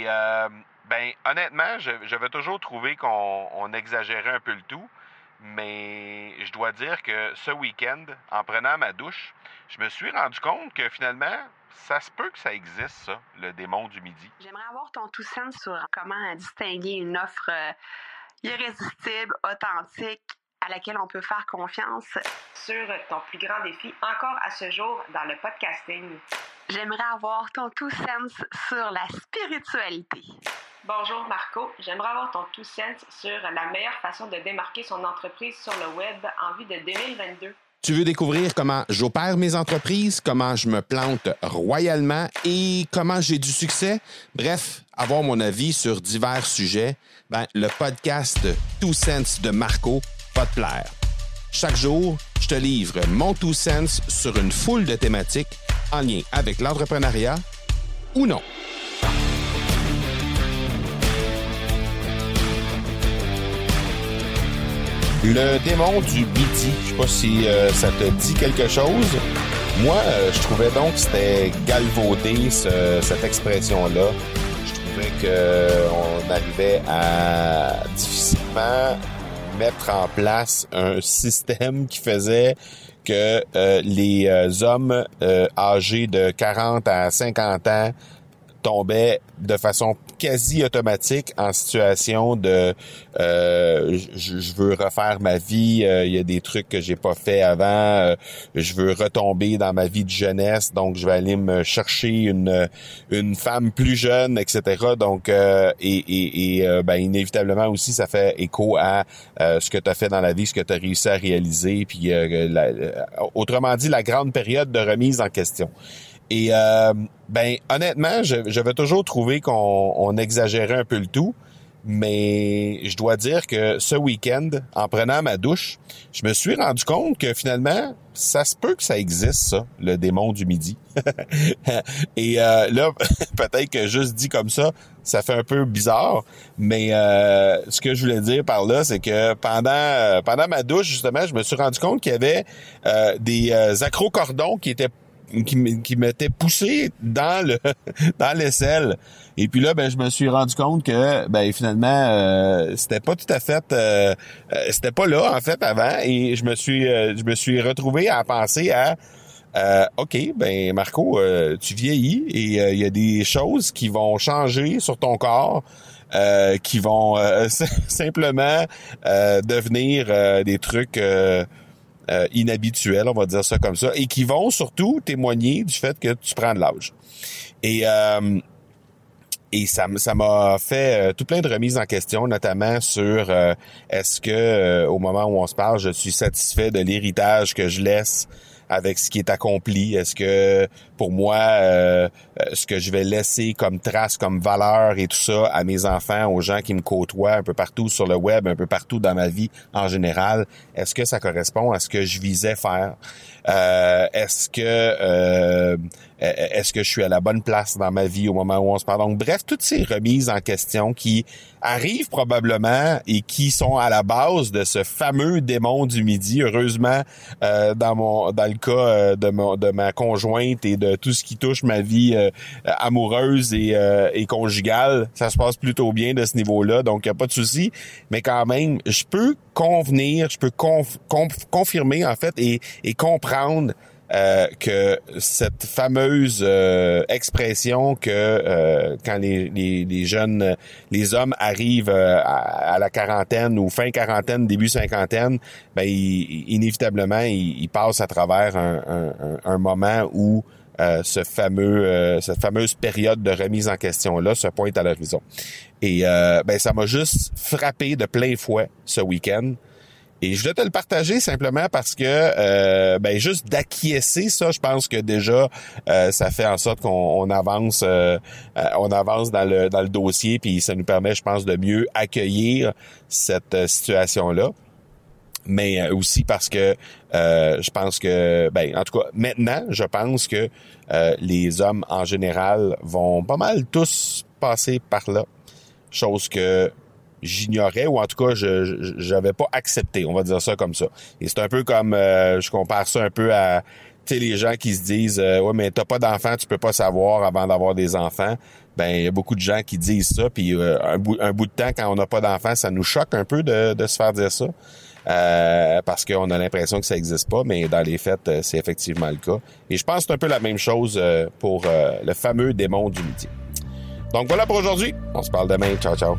Et ben honnêtement, j'avais toujours trouvé qu'on exagérait un peu le tout, mais je dois dire que ce week-end, en prenant ma douche, je me suis rendu compte que finalement, ça se peut que ça existe, ça, le démon du midi. J'aimerais avoir ton two cents sur comment distinguer une offre irrésistible, authentique, à laquelle on peut faire confiance. Sur ton plus grand défi encore à ce jour dans le podcasting. J'aimerais avoir ton two cents sur la spiritualité. Bonjour Marco, j'aimerais avoir ton two cents sur la meilleure façon de démarquer son entreprise sur le web en vue de 2022. Tu veux découvrir comment j'opère mes entreprises, comment je me plante royalement et comment j'ai du succès? Bref, avoir mon avis sur divers sujets, le podcast Two Cents de Marco va te plaire. Chaque jour, je te livre mon Two Cents sur une foule de thématiques en lien avec l'entrepreneuriat ou non. Le démon du midi, je sais pas si ça te dit quelque chose. Moi, je trouvais donc que c'était galvaudé, cette expression-là. Je trouvais qu'on arrivait à difficilement mettre en place un système qui faisait que les hommes âgés de 40 à 50 ans tombait de façon quasi automatique en situation de je veux refaire ma vie, il y a des trucs que j'ai pas fait avant, je veux retomber dans ma vie de jeunesse, donc je vais aller me chercher une femme plus jeune, etc. Donc inévitablement aussi ça fait écho à ce que tu as fait dans la vie, ce que tu as réussi à réaliser, puis autrement dit la grande période de remise en question. Et honnêtement, j'avais toujours trouvé qu'on exagérait un peu le tout, mais je dois dire que ce week-end, en prenant ma douche, je me suis rendu compte que finalement, ça se peut que ça existe, ça, le démon du midi. Et là, peut-être que juste dit comme ça, ça fait un peu bizarre, mais ce que je voulais dire par là, c'est que pendant ma douche, justement, je me suis rendu compte qu'il y avait des acrocordons qui m'était poussé dans l'aisselle. Et puis là, je me suis rendu compte que finalement c'était pas tout à fait c'était pas là en fait avant, et je me suis retrouvé à penser à OK, Marco, tu vieillis et il y a des choses qui vont changer sur ton corps, qui vont simplement devenir des trucs inhabituel, on va dire ça comme ça, et qui vont surtout témoigner du fait que tu prends de l'âge. Et ça m'a fait tout plein de remises en question, notamment sur est-ce que au moment où on se parle, je suis satisfait de l'héritage que je laisse avec ce qui est accompli? Est-ce que pour moi, ce que je vais laisser comme trace, comme valeur et tout ça à mes enfants, aux gens qui me côtoient un peu partout sur le web, un peu partout dans ma vie en général, est-ce que ça correspond à ce que je visais faire? Est-ce que je suis à la bonne place dans ma vie au moment où on se parle? Donc, bref, toutes ces remises en question qui arrivent probablement et qui sont à la base de ce fameux démon du midi. Heureusement, dans le cas de ma conjointe et de tout ce qui touche ma vie amoureuse et conjugale, ça se passe plutôt bien de ce niveau-là, donc il n'y a pas de souci. Mais quand même, je peux convenir, je peux confirmer en fait et comprendre que cette fameuse expression que quand les jeunes, les hommes arrivent à la quarantaine ou fin quarantaine, début cinquantaine, inévitablement ils passent à travers un moment où cette fameuse période de remise en question là se pointe à l'horizon. Et ça m'a juste frappé de plein fouet ce week-end. Et je voulais te le partager simplement parce que juste d'acquiescer ça, je pense que déjà ça fait en sorte qu'on avance, dans le dossier, puis ça nous permet, je pense, de mieux accueillir cette situation-là. Mais aussi parce que je pense que, en tout cas, maintenant, je pense que les hommes en général vont pas mal tous passer par là, chose que j'ignorais, ou en tout cas je n'avais pas accepté, on va dire ça comme ça. Et c'est un peu comme je compare ça un peu à, tu sais, les gens qui se disent ouais, mais t'as pas d'enfants, tu peux pas savoir avant d'avoir des enfants. ben il y a beaucoup de gens qui disent ça, puis un bout de temps, quand on n'a pas d'enfant, ça nous choque un peu de se faire dire ça, parce qu'on a l'impression que ça n'existe pas, mais dans les faits, c'est effectivement le cas. Et je pense que c'est un peu la même chose pour le fameux démon du midi. Donc voilà pour aujourd'hui. On se parle demain. Ciao, ciao.